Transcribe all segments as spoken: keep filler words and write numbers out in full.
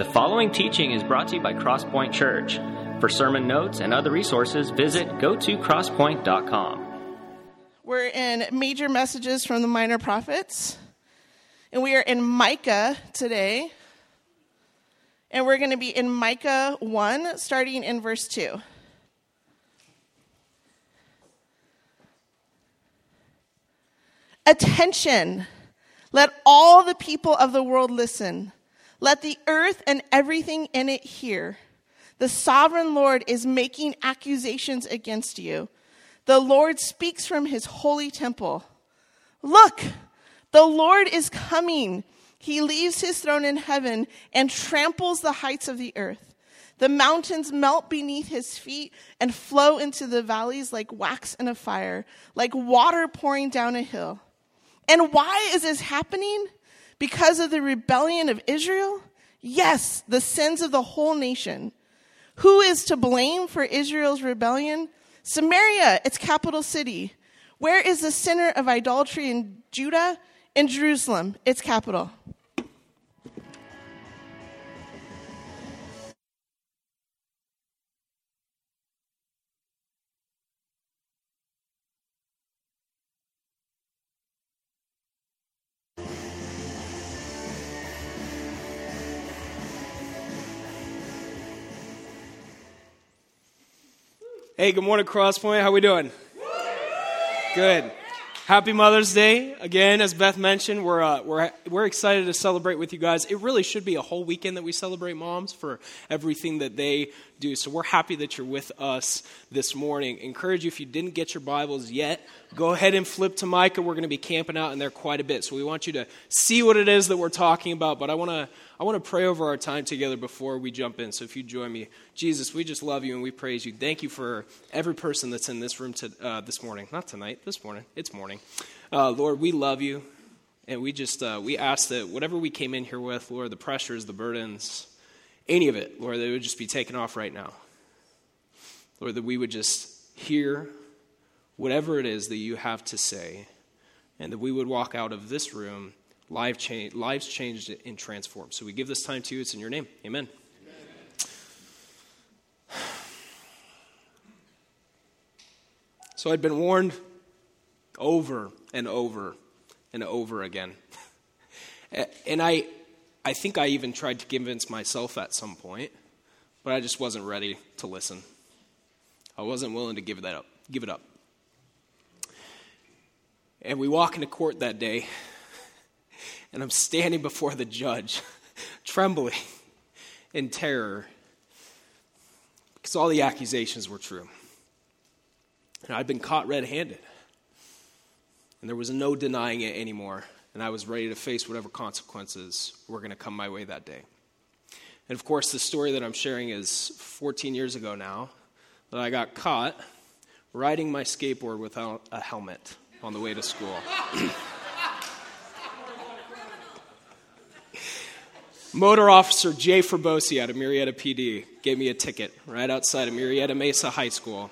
The following teaching is brought to you by Crosspoint Church. For sermon notes and other resources, visit go to crosspoint dot com. We're in Major Messages from the Minor Prophets, and we are in Micah today, and we're going to be in Micah one, starting in verse two. Attention! Let all the people of the world listen. Let the earth and everything in it hear. The sovereign Lord is making accusations against you. The Lord speaks from his holy temple. Look, the Lord is coming. He leaves his throne in heaven and tramples the heights of the earth. The mountains melt beneath his feet and flow into the valleys like wax in a fire, like water pouring down a hill. And why is this happening? Because of the rebellion of Israel? Yes, the sins of the whole nation. Who is to blame for Israel's rebellion? Samaria, its capital city. Where is the center of idolatry in Judah? In Jerusalem, its capital. Hey, good morning, Crosspoint. How we doing? Good. Happy Mother's Day. Again, as Beth mentioned, we're uh, we're we're excited to celebrate with you guys. It really should be a whole weekend that we celebrate moms for everything that they do. So we're happy that you're with us this morning. Encourage you, if you didn't get your Bibles yet, go ahead and flip to Micah. We're going to be camping out in there quite a bit. So we want you to see what it is that we're talking about, but I want to I want to pray over our time together before we jump in. So if you join me, Jesus, we just love you and we praise you. Thank you for every person that's in this room to, uh, this morning. Not tonight, this morning. It's morning. Uh, Lord, we love you. And we just, uh, we ask that whatever we came in here with, Lord, the pressures, the burdens, any of it, Lord, that it would just be taken off right now. Lord, that we would just hear whatever it is that you have to say. And that we would walk out of this room Life change, lives changed and transformed. So we give this time to you. It's in your name. Amen. Amen. So I'd been warned over and over and over again. And I I think I even tried to convince myself at some point, but I just wasn't ready to listen. I wasn't willing to give that up. Give it up. And we walk into court that day. And I'm standing before the judge, trembling in terror, because all the accusations were true. And I'd been caught red-handed. And there was no denying it anymore. And I was ready to face whatever consequences were going to come my way that day. And of course, the story that I'm sharing is fourteen years ago now, that I got caught riding my skateboard without a helmet on the way to school. Motor officer Jay Frabosi out of Murrieta P D gave me a ticket right outside of Murrieta Mesa High School.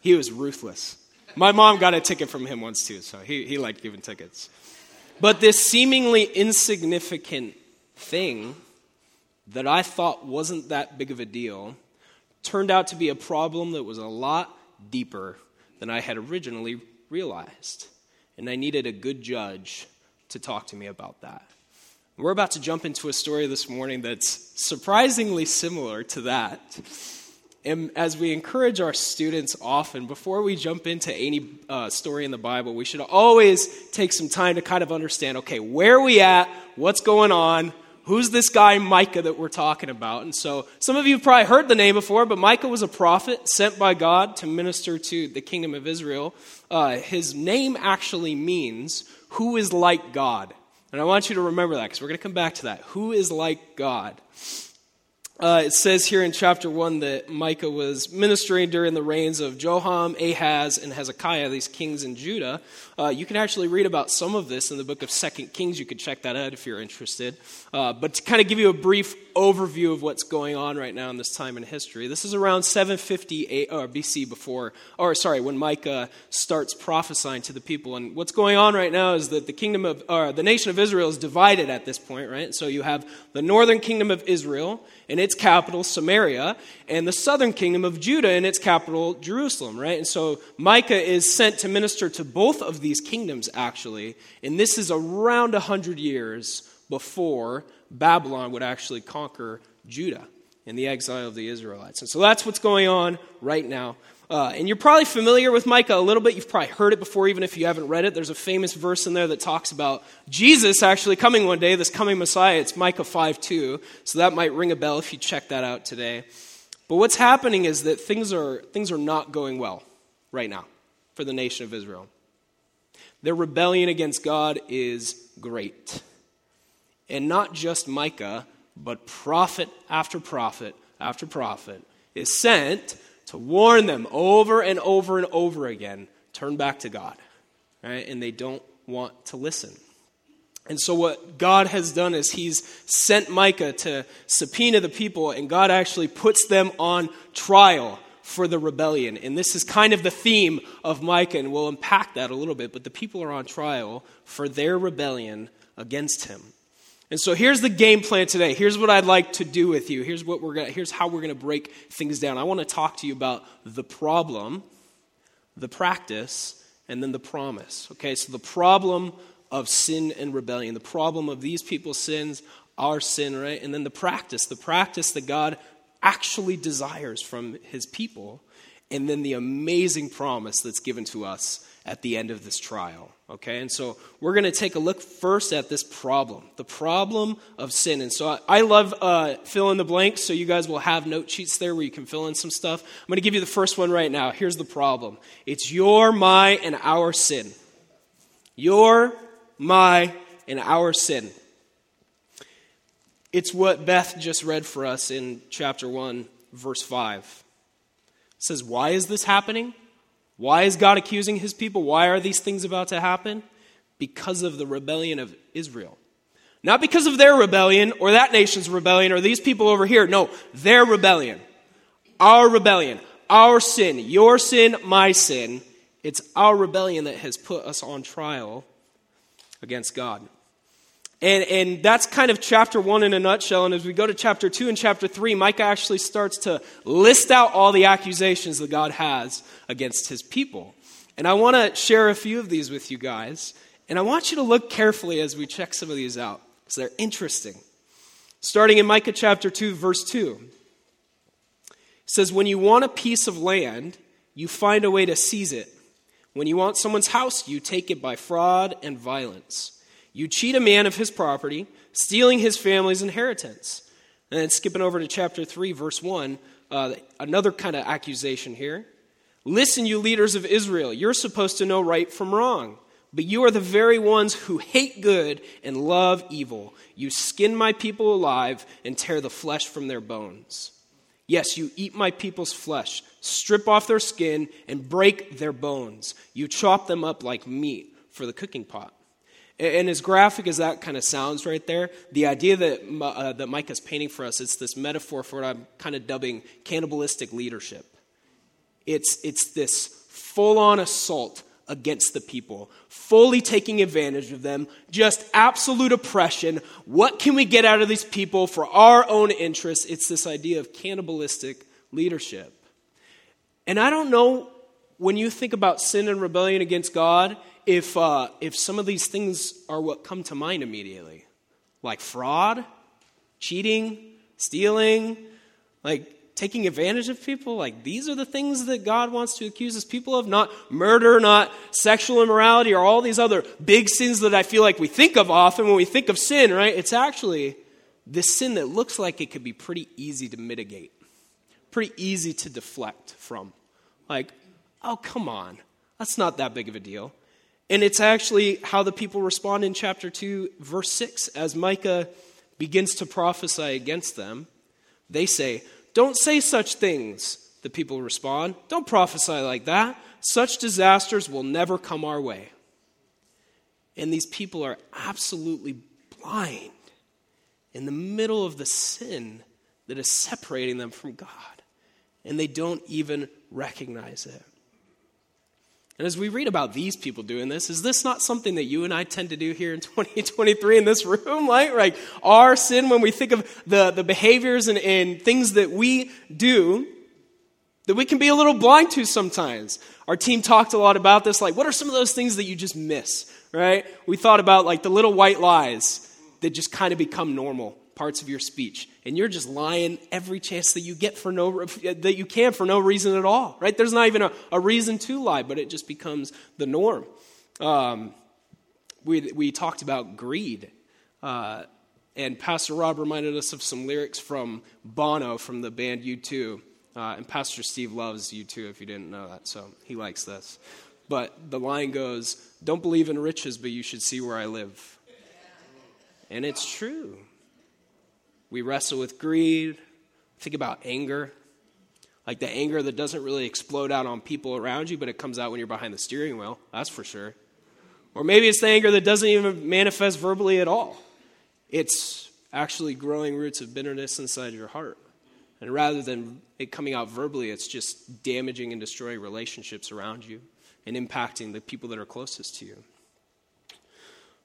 He was ruthless. My mom got a ticket from him once too, so he, he liked giving tickets. But this seemingly insignificant thing that I thought wasn't that big of a deal turned out to be a problem that was a lot deeper than I had originally realized. And I needed a good judge to talk to me about that. We're about to jump into a story this morning that's surprisingly similar to that. And as we encourage our students often, before we jump into any uh, story in the Bible, we should always take some time to kind of understand, okay, where are we at? What's going on? Who's this guy Micah that we're talking about? And so some of you have probably heard the name before, but Micah was a prophet sent by God to minister to the kingdom of Israel. Uh, his name actually means who is like God. And I want you to remember that, because we're going to come back to that. Who is like God? Uh, it says here in chapter one that Micah was ministering during the reigns of Jotham, Ahaz, and Hezekiah, these kings in Judah. Uh, you can actually read about some of this in the book of Second Kings. You can check that out if you're interested. Uh, but to kind of give you a brief overview of what's going on right now in this time in history, this is around seven fifty B C before, or sorry, when Micah starts prophesying to the people. And what's going on right now is that the kingdom of, or the nation of Israel is divided at this point, right? So you have the northern kingdom of Israel and its capital, Samaria, and the southern kingdom of Judah and its capital, Jerusalem, right? And so Micah is sent to minister to both of these kingdoms, actually. And this is around one hundred years before Babylon would actually conquer Judah in the exile of the Israelites. And so that's what's going on right now. Uh, and you're probably familiar with Micah a little bit. You've probably heard it before, even if you haven't read it. There's a famous verse in there that talks about Jesus actually coming one day, this coming Messiah. It's Micah five two. So that might ring a bell if you check that out today. But what's happening is that things are things are not going well right now for the nation of Israel. Their rebellion against God is great. And not just Micah, but prophet after prophet after prophet is sent to warn them over and over and over again, turn back to God, right? And they don't want to listen. And so what God has done is he's sent Micah to subpoena the people, and God actually puts them on trial for the rebellion. And this is kind of the theme of Micah, and we'll unpack that a little bit, but the people are on trial for their rebellion against him. And so here's the game plan today. Here's what I'd like to do with you. Here's what we're gonna, here's how we're going to break things down. I want to talk to you about the problem, the practice, and then the promise. Okay, so the problem of sin and rebellion, the problem of these people's sins, our sin, right? And then the practice, the practice that God actually desires from his people, and then the amazing promise that's given to us at the end of this trial, okay? And so we're going to take a look first at this problem, the problem of sin. And so I, I love uh, fill in the blanks, so you guys will have note sheets there where you can fill in some stuff. I'm going to give you the first one right now. Here's the problem. It's your, my, and our sin. Your, my, and our sin. It's what Beth just read for us in chapter one, verse five. It says, why is this happening? Why is God accusing his people? Why are these things about to happen? Because of the rebellion of Israel. Not because of their rebellion or that nation's rebellion or these people over here. No, their rebellion, our rebellion, our sin, your sin, my sin. It's our rebellion that has put us on trial against God. And and that's kind of chapter one in a nutshell. And as we go to chapter two and chapter three, Micah actually starts to list out all the accusations that God has against his people. And I want to share a few of these with you guys. And I want you to look carefully as we check some of these out, because they're interesting. Starting in Micah chapter two, verse two. It says, when you want a piece of land, you find a way to seize it. When you want someone's house, you take it by fraud and violence. You cheat a man of his property, stealing his family's inheritance. And then skipping over to chapter three, verse one, uh, another kind of accusation here. Listen, you leaders of Israel, you're supposed to know right from wrong, but you are the very ones who hate good and love evil. You skin my people alive and tear the flesh from their bones. Yes, you eat my people's flesh, strip off their skin, and break their bones. You chop them up like meat for the cooking pot. And as graphic as that kind of sounds right there, the idea that uh, that Micah's painting for us, it's this metaphor for what I'm kind of dubbing cannibalistic leadership. It's, it's this full-on assault against the people, fully taking advantage of them, just absolute oppression. What can we get out of these people for our own interests? It's this idea of cannibalistic leadership. And I don't know, when you think about sin and rebellion against God, if uh, if some of these things are what come to mind immediately, like fraud, cheating, stealing, like taking advantage of people, like these are the things that God wants to accuse his people of, not murder, not sexual immorality, or all these other big sins that I feel like we think of often when we think of sin, right? It's actually this sin that looks like it could be pretty easy to mitigate, pretty easy to deflect from, like, oh, come on. That's not that big of a deal. And it's actually how the people respond in chapter two, verse six, as Micah begins to prophesy against them. They say, don't say such things, the people respond. Don't prophesy like that. Such disasters will never come our way. And these people are absolutely blind in the middle of the sin that is separating them from God. And they don't even recognize it. And as we read about these people doing this, is this not something that you and I tend to do here in twenty twenty-three in this room? Like, like our sin, when we think of the, the behaviors and, and things that we do, that we can be a little blind to sometimes. Our team talked a lot about this. Like, what are some of those things that you just miss, right? We thought about like the little white lies that just kind of become normal parts of your speech. And you're just lying every chance that you get for no, that you can for no reason at all, right? There's not even a, a reason to lie, but it just becomes the norm. Um, we we talked about greed. Uh, and Pastor Rob reminded us of some lyrics from Bono from the band U two. Uh, and Pastor Steve loves U two if you didn't know that, so he likes this. But the line goes, "Don't believe in riches, but you should see where I live." And it's true. We wrestle with greed. Think about anger. Like the anger that doesn't really explode out on people around you, but it comes out when you're behind the steering wheel. That's for sure. Or maybe it's the anger that doesn't even manifest verbally at all. It's actually growing roots of bitterness inside your heart. And rather than it coming out verbally, it's just damaging and destroying relationships around you and impacting the people that are closest to you.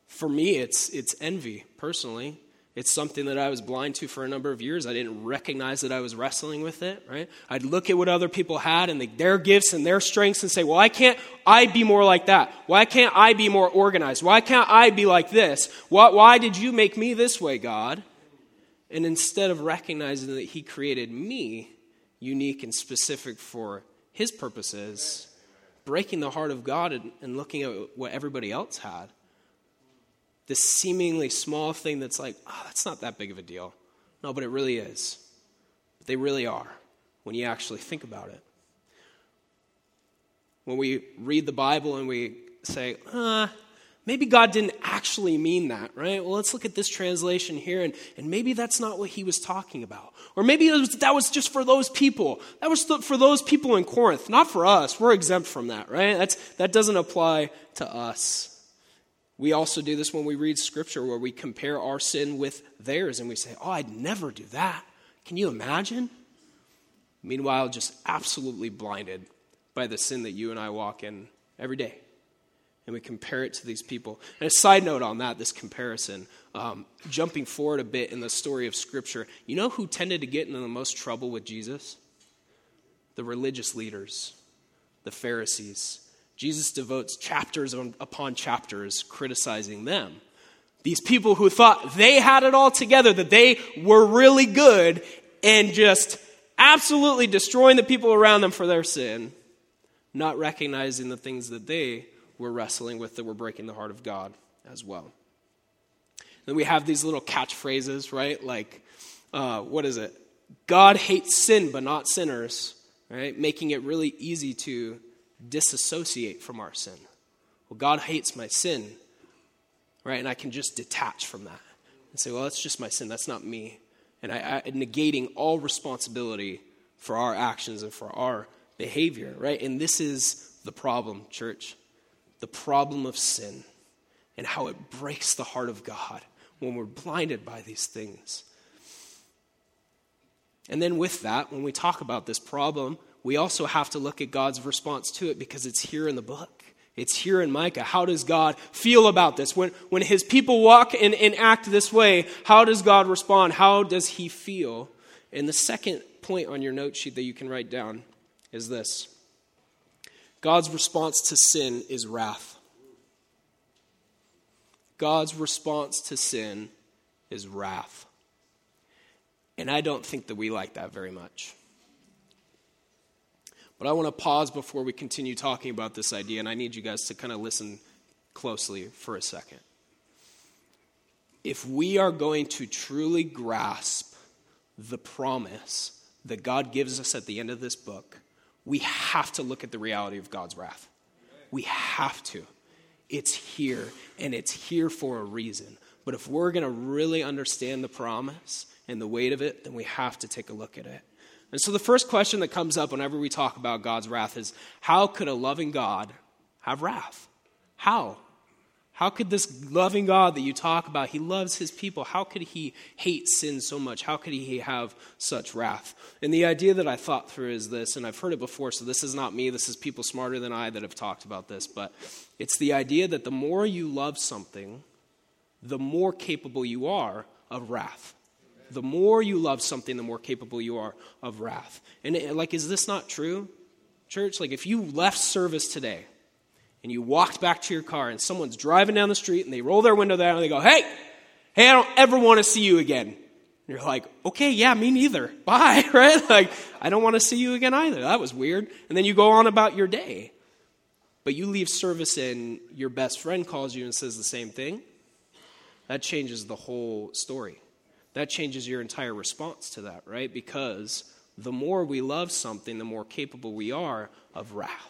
For me, it's it's envy, personally. It's something that I was blind to for a number of years. I didn't recognize that I was wrestling with it, right? I'd look at what other people had and the, their gifts and their strengths and say, well, why can't I be more like that? Why can't I be more organized? Why can't I be like this? Why, why did you make me this way, God? And instead of recognizing that he created me unique and specific for his purposes, breaking the heart of God and, and looking at what everybody else had, this seemingly small thing that's like, oh, that's not that big of a deal. No, but it really is. They really are when you actually think about it. When we read the Bible and we say, ah, uh, maybe God didn't actually mean that, right? Well, let's look at this translation here, and, and maybe that's not what he was talking about. Or maybe it was, that was just for those people. That was th- for those people in Corinth, not for us. We're exempt from that, right? That's, that doesn't apply to us. We also do this when we read scripture where we compare our sin with theirs and we say, oh, I'd never do that. Can you imagine? Meanwhile, just absolutely blinded by the sin that you and I walk in every day. And we compare it to these people. And a side note on that, this comparison, um, jumping forward a bit in the story of scripture, you know who tended to get into the most trouble with Jesus? The religious leaders, the Pharisees. Jesus devotes chapters upon chapters criticizing them. These people who thought they had it all together, that they were really good, and just absolutely destroying the people around them for their sin, not recognizing the things that they were wrestling with that were breaking the heart of God as well. And then we have these little catchphrases, right? Like, uh, what is it? God hates sin, but not sinners, right? Making it really easy to disassociate from our sin. Well, God hates my sin, right? And I can just detach from that and say, well, that's just my sin. That's not me. And I, I negating all responsibility for our actions and for our behavior, right? And this is the problem, church, the problem of sin and how it breaks the heart of God when we're blinded by these things. And then with that, when we talk about this problem, we also have to look at God's response to it because it's here in the book. It's here in Micah. How does God feel about this? When when his people walk and, and act this way, how does God respond? How does he feel? And the second point on your note sheet that you can write down is this. God's response to sin is wrath. God's response to sin is wrath. And I don't think that we like that very much. But I want to pause before we continue talking about this idea, and I need you guys to kind of listen closely for a second. If we are going to truly grasp the promise that God gives us at the end of this book, we have to look at the reality of God's wrath. We have to. It's here, and it's here for a reason. But if we're going to really understand the promise and the weight of it, then we have to take a look at it. And so the first question that comes up whenever we talk about God's wrath is, how could a loving God have wrath? How? How could this loving God that you talk about, he loves his people, how could he hate sin so much? How could he have such wrath? And the idea that I thought through is this, and I've heard it before, so this is not me, this is people smarter than I that have talked about this, but it's the idea that the more you love something, the more capable you are of wrath. The more you love something, the more capable you are of wrath. And it, like, is this not true, church? Like, if you left service today, and you walked back to your car, and someone's driving down the street, and they roll their window down, and they go, hey, hey, I don't ever want to see you again. And you're like, okay, yeah, me neither. Bye, right? Like, I don't want to see you again either. That was weird. And then you go on about your day. But you leave service, and your best friend calls you and says the same thing. That changes the whole story. That changes your entire response to that, right? Because the more we love something, the more capable we are of wrath.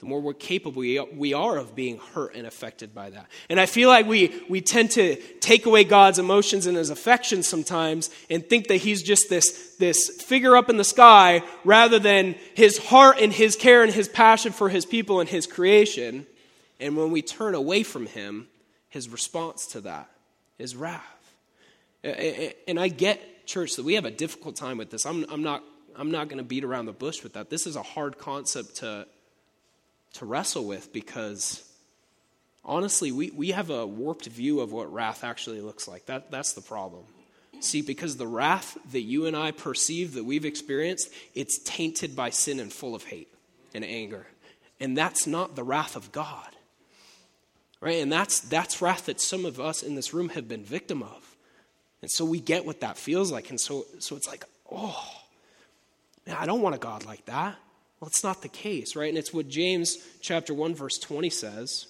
The more we're capable we are of being hurt and affected by that. And I feel like we we tend to take away God's emotions and his affections sometimes and think that he's just this, this figure up in the sky rather than his heart and his care and his passion for his people and his creation. And when we turn away from him, his response to that is wrath. And I get, church, that we have a difficult time with this. I'm, I'm not, I'm not going to beat around the bush with that. This is a hard concept to to wrestle with because, honestly, we, we have a warped view of what wrath actually looks like. That That's the problem. See, because the wrath that you and I perceive that we've experienced, it's tainted by sin and full of hate and anger. And that's not the wrath of God, right? And that's that's wrath that some of us in this room have been victim of. And so we get what that feels like. And so, so it's like, oh, man, I don't want a God like that. Well, it's not the case, right? And it's what James chapter one, verse twenty says.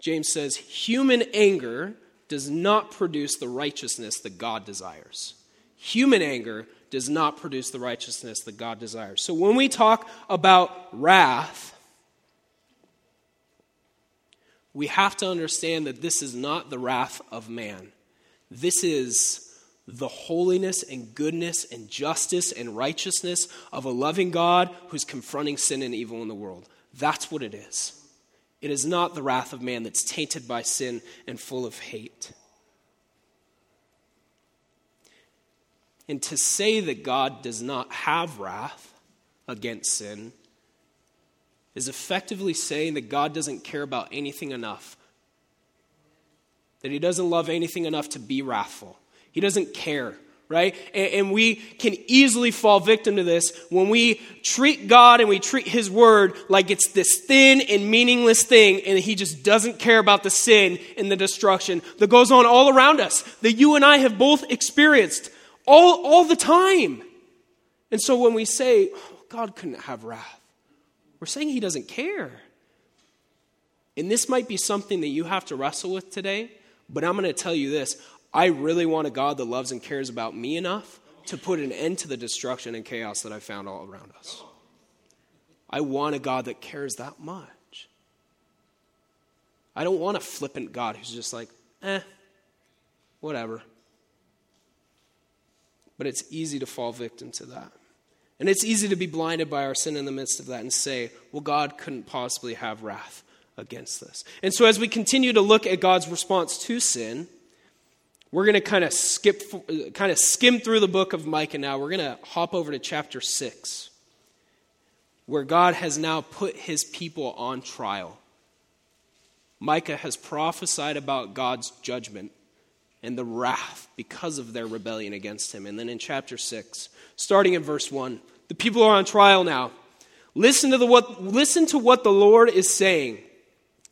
James says, human anger does not produce the righteousness that God desires. Human anger does not produce the righteousness that God desires. So when we talk about wrath, we have to understand that this is not the wrath of man. This is the holiness and goodness and justice and righteousness of a loving God who's confronting sin and evil in the world. That's what it is. It is not the wrath of man that's tainted by sin and full of hate. And to say that God does not have wrath against sin is effectively saying that God doesn't care about anything enough, that he doesn't love anything enough to be wrathful. He doesn't care, right? And, and we can easily fall victim to this when we treat God and we treat his word like it's this thin and meaningless thing and he just doesn't care about the sin and the destruction that goes on all around us, that you and I have both experienced all, all the time. And so when we say, oh, God couldn't have wrath, we're saying he doesn't care. And this might be something that you have to wrestle with today, but I'm going to tell you this. I really want a God that loves and cares about me enough to put an end to the destruction and chaos that I found all around us. I want a God that cares that much. I don't want a flippant God who's just like, eh, whatever. But it's easy to fall victim to that. And it's easy to be blinded by our sin in the midst of that and say, well, God couldn't possibly have wrath against this. And so as we continue to look at God's response to sin, we're going to kind of skip, kind of skim through the book of Micah now. We're going to hop over to chapter six, where God has now put his people on trial. Micah has prophesied about God's judgment and the wrath because of their rebellion against him. And then in chapter six, starting in verse one, the people are on trial now. Listen to the what, listen to what the Lord is saying.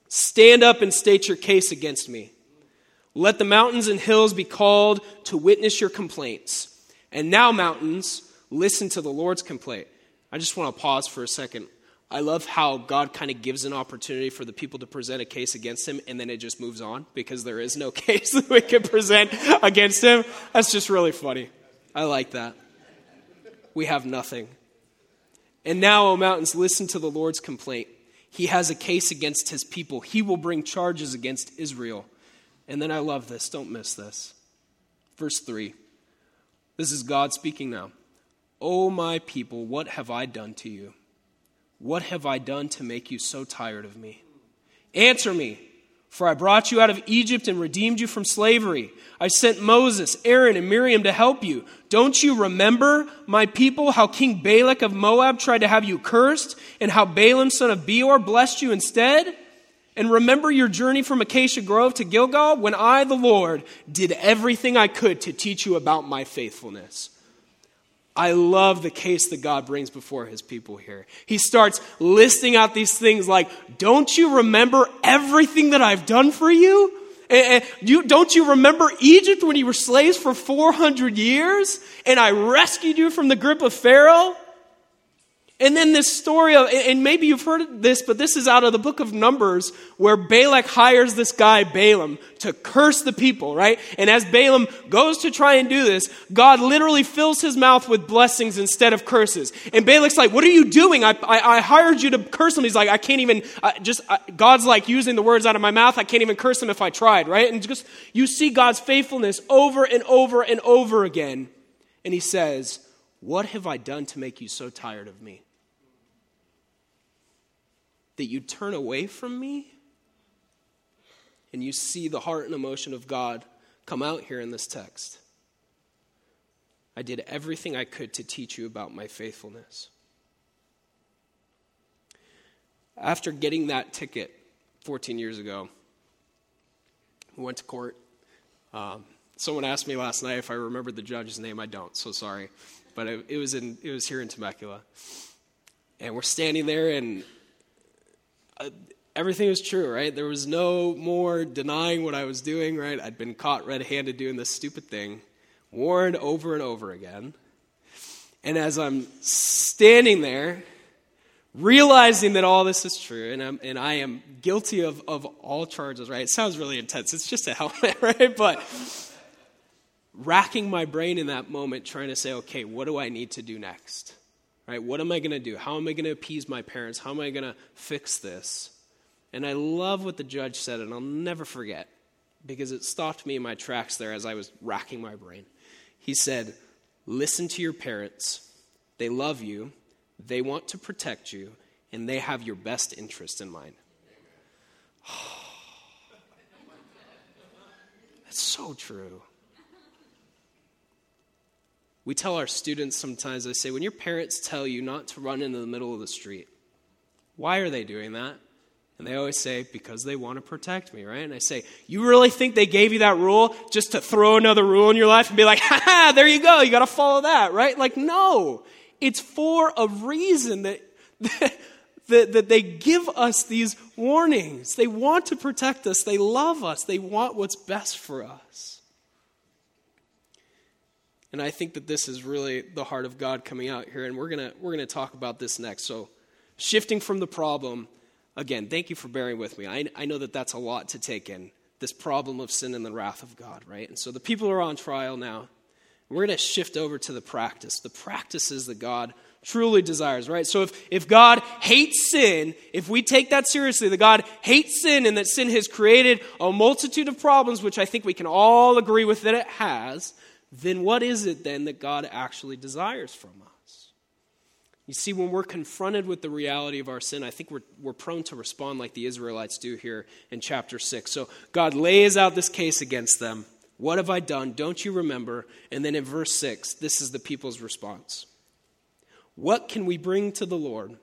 Stand up and state your case against me. Let the mountains and hills be called to witness your complaints. And now, mountains, listen to the Lord's complaint. I just want to pause for a second. I love how God kind of gives an opportunity for the people to present a case against him, and then it just moves on because there is no case that we can present against him. That's just really funny. I like that. We have nothing. And now, O mountains, listen to the Lord's complaint. He has a case against his people. He will bring charges against Israel. And then I love this. Don't miss this. Verse three. This is God speaking now. O my people, what have I done to you? What have I done to make you so tired of me? Answer me. For I brought you out of Egypt and redeemed you from slavery. I sent Moses, Aaron, and Miriam to help you. Don't you remember, my people, how King Balak of Moab tried to have you cursed, and how Balaam, son of Beor, blessed you instead? And remember your journey from Acacia Grove to Gilgal, when I, the Lord, did everything I could to teach you about my faithfulness." I love the case that God brings before his people here. He starts listing out these things like, don't you remember everything that I've done for you? And you don't you remember Egypt when you were slaves for four hundred years? And I rescued you from the grip of Pharaoh? And then this story of, and maybe you've heard this, but this is out of the book of Numbers, where Balak hires this guy Balaam to curse the people, right? And as Balaam goes to try and do this, God literally fills his mouth with blessings instead of curses. And Balak's like, what are you doing? I I, I hired you to curse him. He's like, I can't even, I just, I, God's like using the words out of my mouth. I can't even curse him if I tried, right? And just, you see God's faithfulness over and over and over again. And he says, what have I done to make you so tired of me, that you turn away from me? And you see the heart and emotion of God come out here in this text. I did everything I could to teach you about my faithfulness. After getting that ticket fourteen years ago, we went to court. Um, someone asked me last night if I remembered the judge's name. I don't, so sorry. But it, it was in it was here in Temecula. And we're standing there, and Uh, everything was true, right? There was no more denying what I was doing, right? I'd been caught red-handed doing this stupid thing, warned over and over again. And as I'm standing there, realizing that all this is true, and I'm and I am guilty of, of all charges, right? It sounds really intense. It's just a helmet, right? But racking my brain in that moment, trying to say, okay, what do I need to do next? Right, what am I going to do? How am I going to appease my parents? How am I going to fix this? And I love what the judge said, and I'll never forget, because it stopped me in my tracks there as I was racking my brain. He said, listen to your parents. They love you. They want to protect you, and they have your best interest in mind. Oh, that's so true. We tell our students sometimes, I say, when your parents tell you not to run into the middle of the street, why are they doing that? And they always say, because they want to protect me, right? And I say, you really think they gave you that rule just to throw another rule in your life and be like, ha ha, there you go, you got to follow that, right? Like, no, it's for a reason that, that, that, that they give us these warnings. They want to protect us. They love us. They want what's best for us. And I think that this is really the heart of God coming out here, and we're gonna we're gonna talk about this next. So, shifting from the problem, again, thank you for bearing with me. I, I know that that's a lot to take in, this problem of sin and the wrath of God, right? And so the people are on trial now. We're gonna shift over to the practice, the practices that God truly desires, right? So if if God hates sin, if we take that seriously, that God hates sin and that sin has created a multitude of problems, which I think we can all agree with that it has, then what is it then that God actually desires from us? You see, when we're confronted with the reality of our sin, I think we're, we're prone to respond like the Israelites do here in chapter six. So God lays out this case against them. What have I done? Don't you remember? And then in verse six, this is the people's response. What can we bring to the Lord?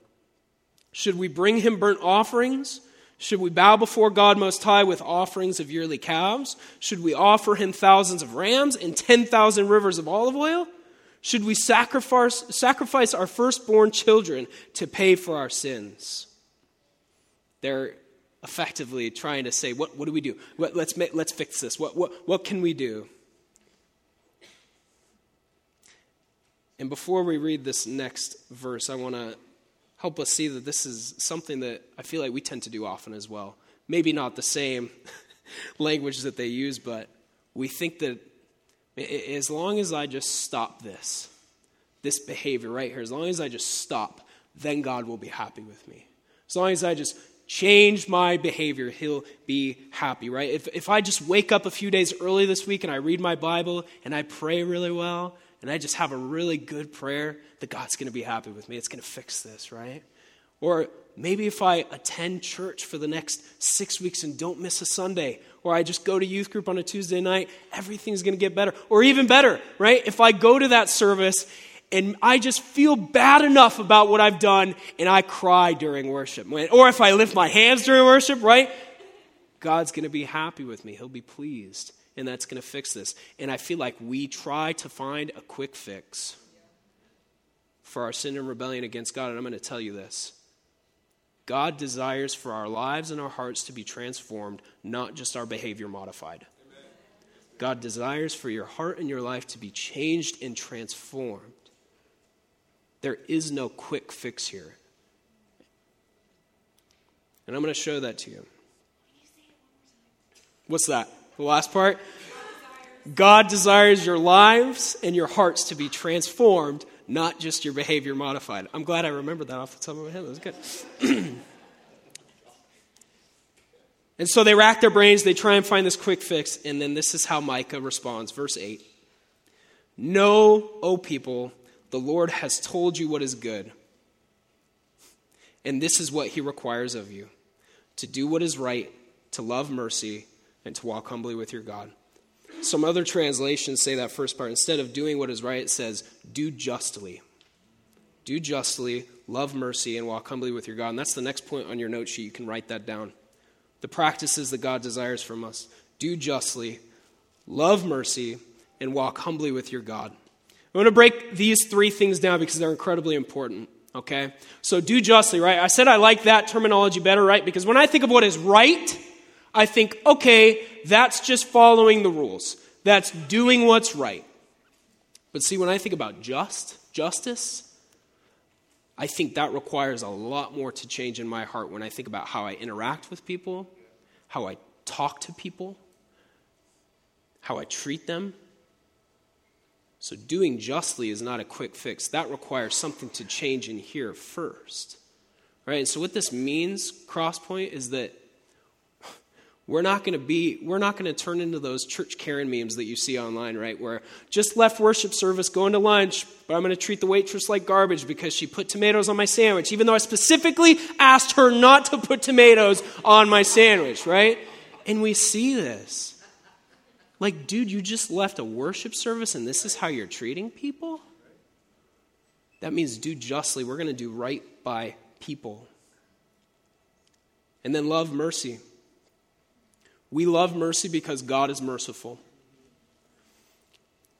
Should we bring him burnt offerings? Should we bow before God Most High with offerings of yearly calves? Should we offer him thousands of rams and ten thousand rivers of olive oil? Should we sacrifice, sacrifice our firstborn children to pay for our sins? They're effectively trying to say, what, what do we do? What, let's, make, let's fix this. What, what, what can we do? And before we read this next verse, I want to help us see that this is something that I feel like we tend to do often as well. Maybe not the same language that they use, but we think that as long as I just stop this, this behavior right here, as long as I just stop, then God will be happy with me. As long as I just change my behavior, he'll be happy, right? If if I just wake up a few days early this week and I read my Bible and I pray really well, and I just have a really good prayer, that God's going to be happy with me. It's going to fix this, right? Or maybe if I attend church for the next six weeks and don't miss a Sunday, or I just go to youth group on a Tuesday night, everything's going to get better. Or even better, right? If I go to that service and I just feel bad enough about what I've done and I cry during worship. Or if I lift my hands during worship, right? God's going to be happy with me. He'll be pleased. And that's going to fix this. And I feel like we try to find a quick fix for our sin and rebellion against God. And I'm going to tell you this. God desires for our lives and our hearts to be transformed, not just our behavior modified. Amen. God desires for your heart and your life to be changed and transformed. There is no quick fix here. And I'm going to show that to you. What's that? The last part? God desires your lives and your hearts to be transformed, not just your behavior modified. I'm glad I remembered that off the top of my head. That was good. And so they rack their brains. They try and find this quick fix. And then this is how Micah responds. Verse eight. Know, O people, the Lord has told you what is good. And this is what he requires of you. To do what is right, to love mercy, and to walk humbly with your God. Some other translations say that first part. Instead of doing what is right, it says, do justly. Do justly, love mercy, and walk humbly with your God. And that's the next point on your note sheet. You can write that down. The practices that God desires from us. Do justly, love mercy, and walk humbly with your God. I'm going to break these three things down because they're incredibly important. Okay? So do justly, right? I said I like that terminology better, right? Because when I think of what is right, I think, okay, that's just following the rules. That's doing what's right. But see, when I think about just, justice, I think that requires a lot more to change in my heart when I think about how I interact with people, how I talk to people, how I treat them. So doing justly is not a quick fix. That requires something to change in here first. All right? And so what this means, Crosspoint, is that We're not going to be, we're not going to turn into those church Karen memes that you see online, right? Where just left worship service, going to lunch, but I'm going to treat the waitress like garbage because she put tomatoes on my sandwich, even though I specifically asked her not to put tomatoes on my sandwich, right? And we see this. Like, dude, you just left a worship service and this is how you're treating people? That means do justly. We're going to do right by people. And then love mercy. We love mercy because God is merciful.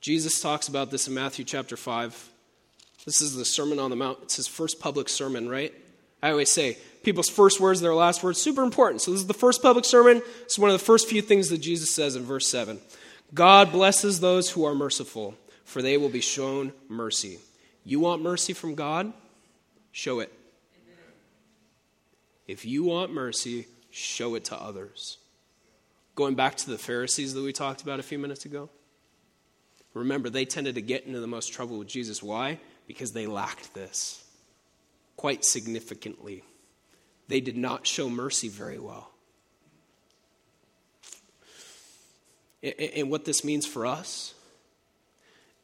Jesus talks about this in Matthew chapter five. This is the Sermon on the Mount. It's his first public sermon, right? I always say, people's first words, their last words, super important. So this is the first public sermon. It's one of the first few things that Jesus says in verse seven. God blesses those who are merciful, for they will be shown mercy. You want mercy from God? Show it. If you want mercy, show it to others. Going back to the Pharisees that we talked about a few minutes ago. Remember, they tended to get into the most trouble with Jesus. Why? Because they lacked this quite significantly. They did not show mercy very well. And what this means for us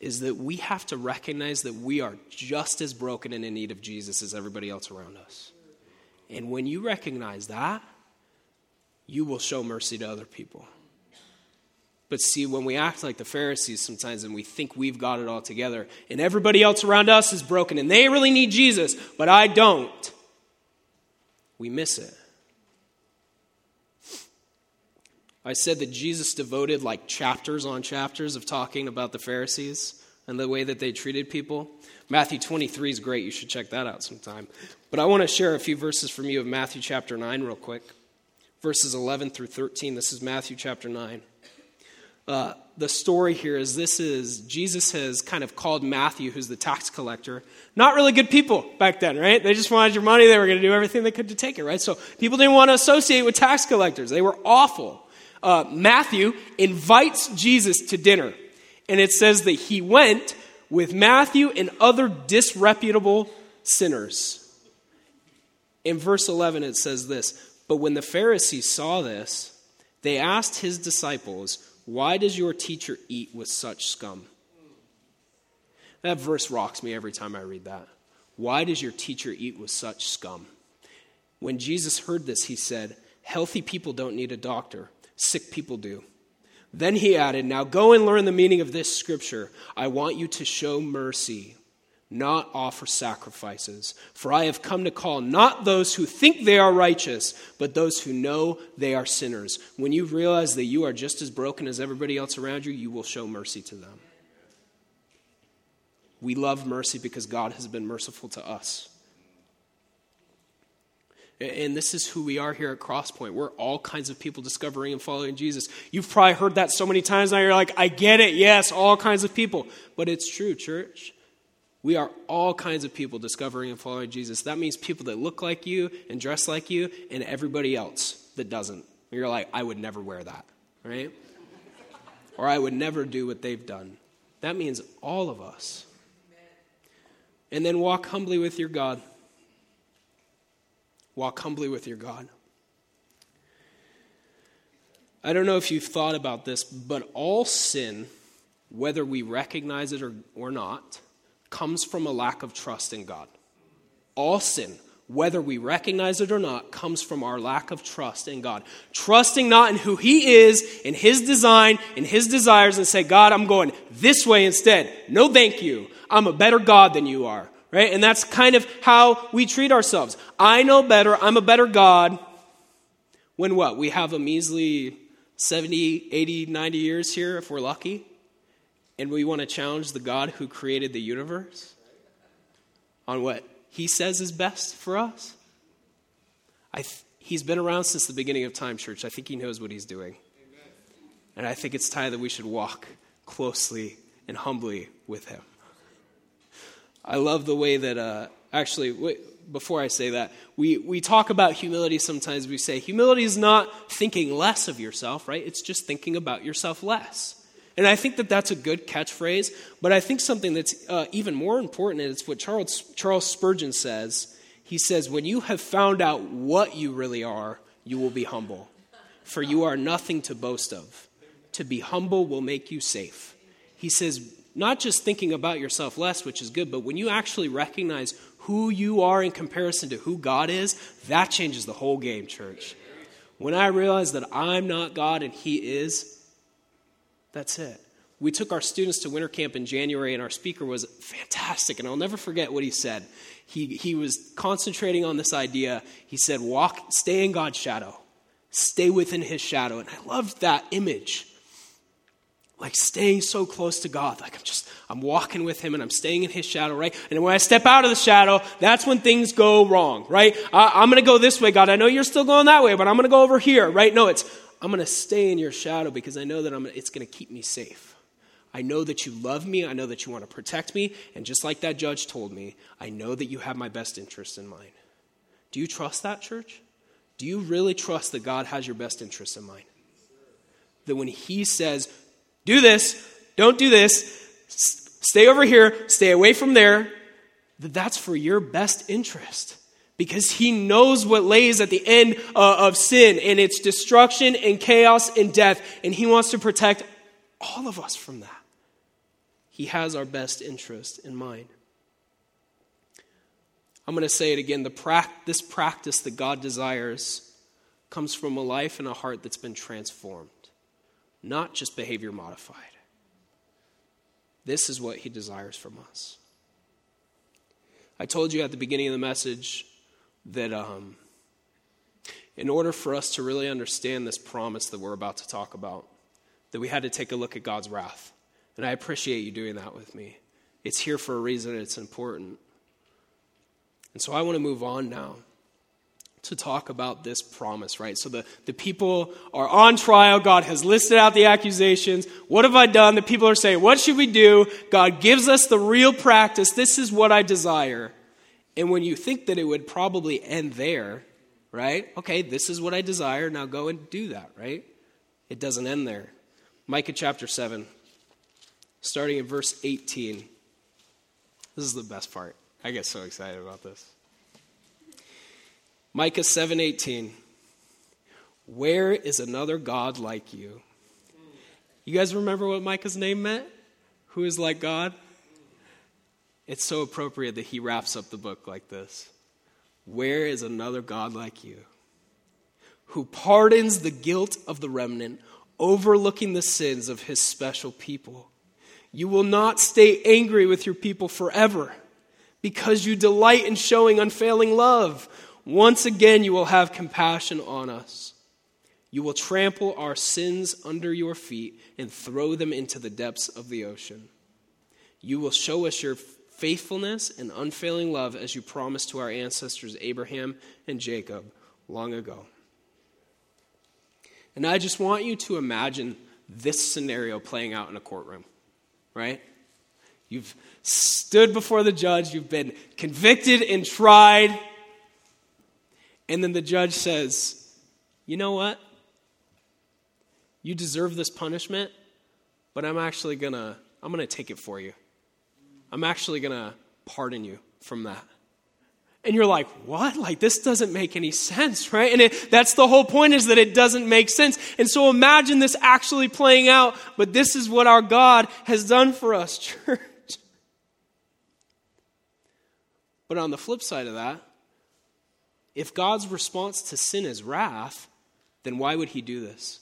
is that we have to recognize that we are just as broken and in need of Jesus as everybody else around us. And when you recognize that, you will show mercy to other people. But see, when we act like the Pharisees sometimes and we think we've got it all together and everybody else around us is broken and they really need Jesus, but I don't, we miss it. I said that Jesus devoted like chapters on chapters of talking about the Pharisees and the way that they treated people. Matthew twenty-three is great. You should check that out sometime. But I want to share a few verses from you of Matthew chapter nine real quick. Verses eleven through thirteen, this is Matthew chapter nine. Uh, the story here is this is, Jesus has kind of called Matthew, who's the tax collector. Not really good people back then, right? They just wanted your money. They were going to do everything they could to take it, right? So people didn't want to associate with tax collectors. They were awful. Uh, Matthew invites Jesus to dinner. And it says that he went with Matthew and other disreputable sinners. In verse eleven, it says this. But when the Pharisees saw this, they asked his disciples, why does your teacher eat with such scum? That verse rocks me every time I read that. Why does your teacher eat with such scum? When Jesus heard this, he said, "Healthy people don't need a doctor. Sick people do." Then he added, "Now go and learn the meaning of this scripture. I want you to show mercy, not offer sacrifices. For I have come to call not those who think they are righteous, but those who know they are sinners." When you realize that you are just as broken as everybody else around you, you will show mercy to them. We love mercy because God has been merciful to us. And this is who we are here at Crosspoint. We're all kinds of people discovering and following Jesus. You've probably heard that so many times now. You're like, I get it. Yes, all kinds of people. But it's true, church. We are all kinds of people discovering and following Jesus. That means people that look like you and dress like you and everybody else that doesn't. You're like, I would never wear that, right? Or I would never do what they've done. That means all of us. And then walk humbly with your God. Walk humbly with your God. I don't know if you've thought about this, but all sin, whether we recognize it or, or not, comes from a lack of trust in God. All sin, whether we recognize it or not, comes from our lack of trust in God. Trusting not in who he is, in his design, in his desires, and say, God, I'm going this way instead. No, thank you. I'm a better God than you are. Right? And that's kind of how we treat ourselves. I know better. I'm a better God. When what? We have a measly seventy, eighty, ninety years here if we're lucky. And we want to challenge the God who created the universe on what he says is best for us. I th- he's been around since the beginning of time, church. I think he knows what he's doing. Amen. And I think it's time that we should walk closely and humbly with him. I love the way that, uh, actually, wait, before I say that, we, we talk about humility sometimes. We say humility is not thinking less of yourself, right? It's just thinking about yourself less. And I think that that's a good catchphrase, but I think something that's uh, even more important is what Charles, Charles Spurgeon says. He says, when you have found out what you really are, you will be humble, for you are nothing to boast of. To be humble will make you safe. He says, not just thinking about yourself less, which is good, but when you actually recognize who you are in comparison to who God is, that changes the whole game, church. When I realize that I'm not God and he is, that's it. We took our students to winter camp in January, and our speaker was fantastic, and I'll never forget what he said. He he was concentrating on this idea. He said, "Walk, stay in God's shadow. Stay within his shadow." And I loved that image. Like staying so close to God. Like I'm just, I'm walking with him and I'm staying in his shadow, right? And when I step out of the shadow, that's when things go wrong, right? I, I'm going to go this way, God. I know you're still going that way, but I'm going to go over here, right? No, it's, I'm going to stay in your shadow because I know that I'm. It's going to keep me safe. I know that you love me. I know that you want to protect me. And just like that judge told me, I know that you have my best interest in mind. Do you trust that, church? Do you really trust that God has your best interest in mind? That when he says, do this, don't do this, stay over here, stay away from there, that's for your best interest. Because he knows what lays at the end uh, of sin, and it's destruction and chaos and death, and he wants to protect all of us from that. He has our best interest in mind. I'm going to say it again. The pra- this practice that God desires comes from a life and a heart that's been transformed. Not just behavior modified. This is what he desires from us. I told you at the beginning of the message that um, in order for us to really understand this promise that we're about to talk about, that we had to take a look at God's wrath. And I appreciate you doing that with me. It's here for a reason. It's important. And so I want to move on now to talk about this promise, right? So the, the people are on trial. God has listed out the accusations. What have I done? The people are saying, what should we do? God gives us the real practice. This is what I desire. And when you think that it would probably end there, right? Okay, this is what I desire. Now go and do that, right? It doesn't end there. Micah chapter seven, starting at verse eighteen. This is the best part. I get so excited about this. Micah seven eighteen. Where is another God like you? You guys remember what Micah's name meant? Who is like God? It's so appropriate that he wraps up the book like this. Where is another God like you, who pardons the guilt of the remnant, overlooking the sins of his special people? You will not stay angry with your people forever, because you delight in showing unfailing love. Once again, you will have compassion on us. You will trample our sins under your feet and throw them into the depths of the ocean. You will show us your faithfulness and unfailing love as you promised to our ancestors Abraham and Jacob long ago. And I just want you to imagine this scenario playing out in a courtroom, right? You've stood before the judge, you've been convicted and tried, and then the judge says, you know what? You deserve this punishment, but I'm actually gonna, I'm gonna take it for you. I'm actually gonna pardon you from that. And you're like, what? Like, this doesn't make any sense, right? And it, that's the whole point, is that it doesn't make sense. And so imagine this actually playing out, but this is what our God has done for us, church. But on the flip side of that, if God's response to sin is wrath, then why would he do this?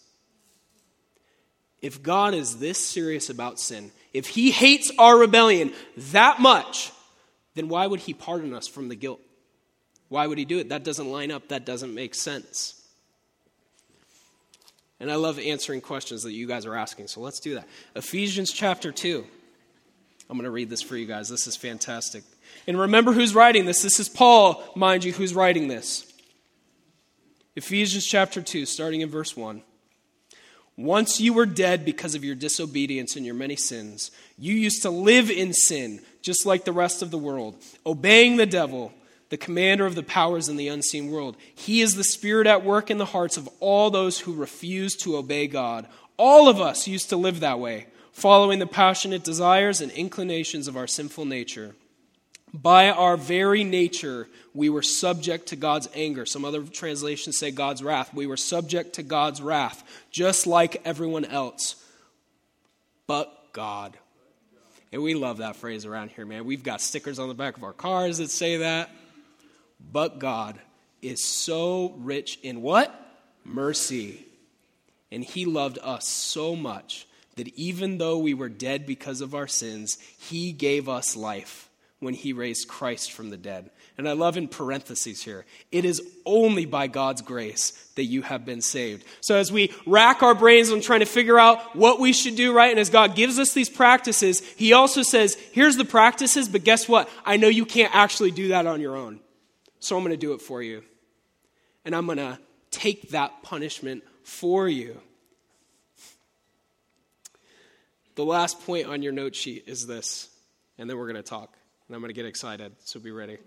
If God is this serious about sin, if he hates our rebellion that much, then why would he pardon us from the guilt? Why would he do it? That doesn't line up. That doesn't make sense. And I love answering questions that you guys are asking, so let's do that. Ephesians chapter two. I'm going to read this for you guys. This is fantastic. And remember who's writing this. This is Paul, mind you, who's writing this. Ephesians chapter two, starting in verse one. Once you were dead because of your disobedience and your many sins, you used to live in sin, just like the rest of the world, obeying the devil, the commander of the powers in the unseen world. He is the spirit at work in the hearts of all those who refuse to obey God. All of us used to live that way, following the passionate desires and inclinations of our sinful nature. By our very nature, we were subject to God's anger. Some other translations say God's wrath. We were subject to God's wrath, just like everyone else. But God. And we love that phrase around here, man. We've got stickers on the back of our cars that say that. But God is so rich in what? Mercy. And he loved us so much that even though we were dead because of our sins, he gave us life when he raised Christ from the dead. And I love in parentheses here, it is only by God's grace that you have been saved. So as we rack our brains on trying to figure out what we should do, right? And as God gives us these practices, he also says, here's the practices, but guess what? I know you can't actually do that on your own. So I'm going to do it for you. And I'm going to take that punishment for you. The last point on your note sheet is this, and then we're going to talk. And I'm going to get excited, so be ready.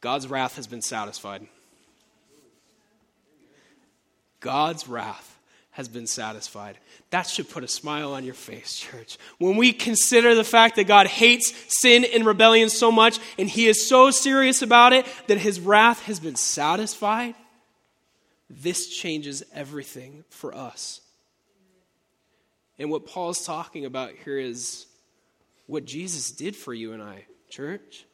God's wrath has been satisfied. God's wrath has been satisfied. That should put a smile on your face, church. When we consider the fact that God hates sin and rebellion so much, and he is so serious about it that his wrath has been satisfied, this changes everything for us. And what Paul's talking about here is what Jesus did for you and I, church.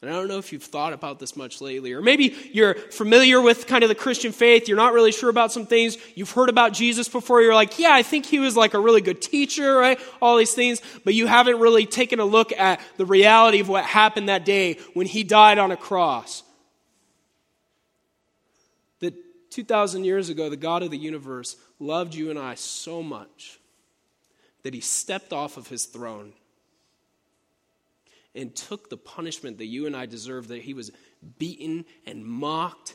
And I don't know if you've thought about this much lately, or maybe you're familiar with kind of the Christian faith, you're not really sure about some things, you've heard about Jesus before, you're like, yeah, I think he was like a really good teacher, right? All these things, but you haven't really taken a look at the reality of what happened that day when he died on a cross. That two thousand years ago, the God of the universe loved you and I so much that he stepped off of his throne and took the punishment that you and I deserve, that he was beaten and mocked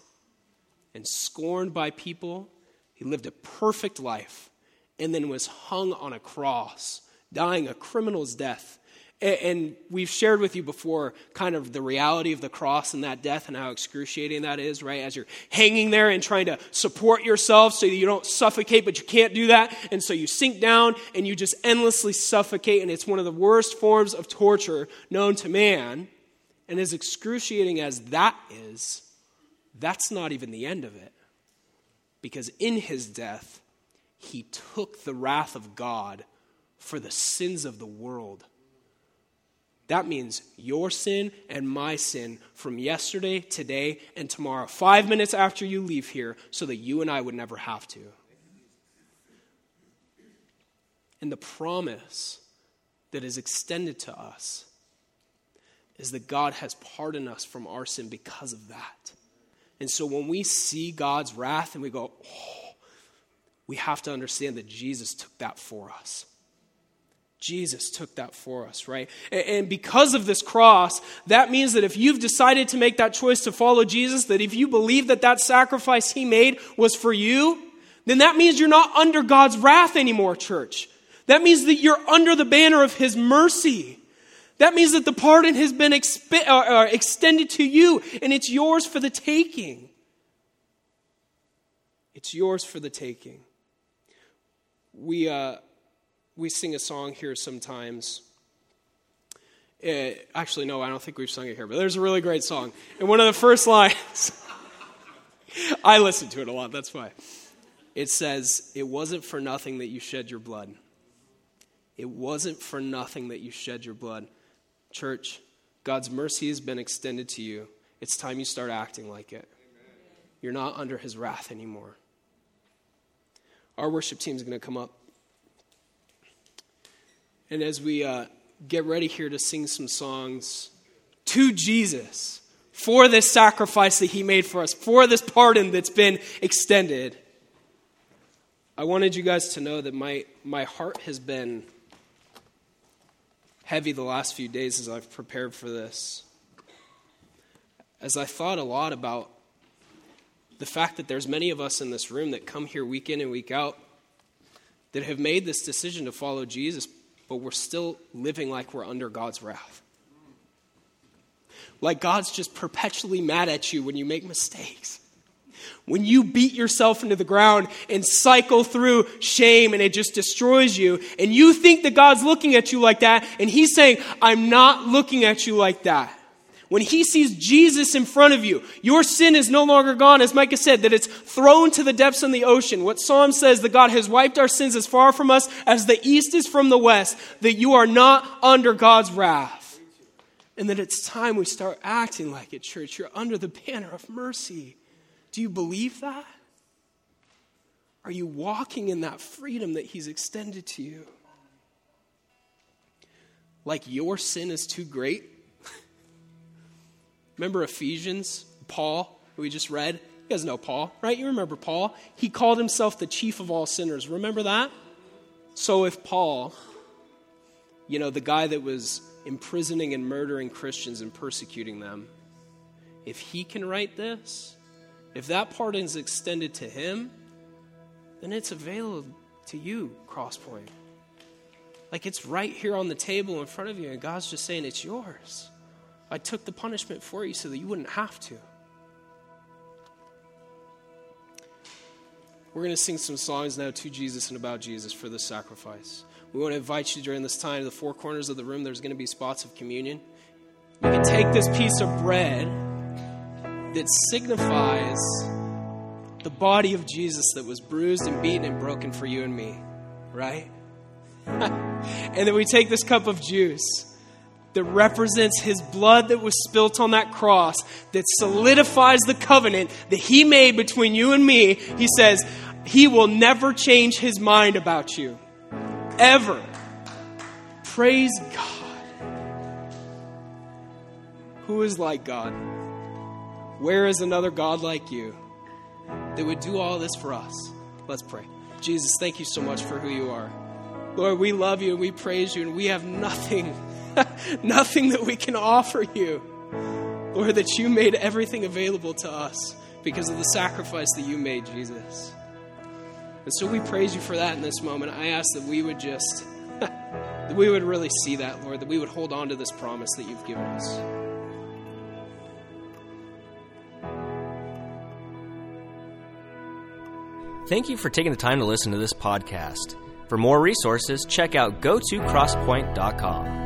and scorned by people. He lived a perfect life and then was hung on a cross, dying a criminal's death. And we've shared with you before kind of the reality of the cross and that death and how excruciating that is, right? As you're hanging there and trying to support yourself so that you don't suffocate, but you can't do that. And so you sink down and you just endlessly suffocate. And it's one of the worst forms of torture known to man. And as excruciating as that is, that's not even the end of it. Because in his death, he took the wrath of God for the sins of the world. That means your sin and my sin from yesterday, today, and tomorrow, five minutes after you leave here, so that you and I would never have to. And the promise that is extended to us is that God has pardoned us from our sin because of that. And so when we see God's wrath and we go, oh, we have to understand that Jesus took that for us. Jesus took that for us, right? And because of this cross, that means that if you've decided to make that choice to follow Jesus, that if you believe that that sacrifice he made was for you, then that means you're not under God's wrath anymore, church. That means that you're under the banner of his mercy. That means that the pardon has been exp- uh, uh, extended to you, and it's yours for the taking. It's yours for the taking. We... Uh, We sing a song here sometimes. It, actually, no, I don't think we've sung it here, but there's a really great song. And one of the first lines, I listen to it a lot, that's why. It says, it wasn't for nothing that you shed your blood. It wasn't for nothing that you shed your blood. Church, God's mercy has been extended to you. It's time you start acting like it. Amen. You're not under his wrath anymore. Our worship team's going to come up. And as we uh, get ready here to sing some songs to Jesus for this sacrifice that he made for us, for this pardon that's been extended, I wanted you guys to know that my, my heart has been heavy the last few days as I've prepared for this. As I thought a lot about the fact that there's many of us in this room that come here week in and week out that have made this decision to follow Jesus, but we're still living like we're under God's wrath. Like God's just perpetually mad at you when you make mistakes. When you beat yourself into the ground and cycle through shame and it just destroys you, and you think that God's looking at you like that, and he's saying, I'm not looking at you like that. When he sees Jesus in front of you, your sin is no longer gone, as Micah said, that it's thrown to the depths of the ocean. What Psalm says, that God has wiped our sins as far from us as the east is from the west, that you are not under God's wrath. And that it's time we start acting like it, church. You're under the banner of mercy. Do you believe that? Are you walking in that freedom that he's extended to you? Like your sin is too great? Remember Ephesians, Paul, who we just read? You guys know Paul, right? You remember Paul. He called himself the chief of all sinners. Remember that? So if Paul, you know, the guy that was imprisoning and murdering Christians and persecuting them, if he can write this, if that pardon is extended to him, then it's available to you, Crosspoint. Like it's right here on the table in front of you, and God's just saying it's yours. I took the punishment for you so that you wouldn't have to. We're going to sing some songs now to Jesus and about Jesus for this sacrifice. We want to invite you during this time to the four corners of the room. There's going to be spots of communion. You can take this piece of bread that signifies the body of Jesus that was bruised and beaten and broken for you and me, right? And then we take this cup of juice that represents his blood that was spilt on that cross, that solidifies the covenant that he made between you and me. He says, he will never change his mind about you. Ever. Praise God. Who is like God? Where is another God like you that would do all this for us? Let's pray. Jesus, thank you so much for who you are. Lord, we love you and we praise you, and we have nothing nothing that we can offer you, Lord, that you made everything available to us because of the sacrifice that you made, Jesus. And so we praise you for that in this moment. I ask that we would just, that we would really see that, Lord, that we would hold on to this promise that you've given us. Thank you for taking the time to listen to this podcast. For more resources, check out go to crosspoint dot com.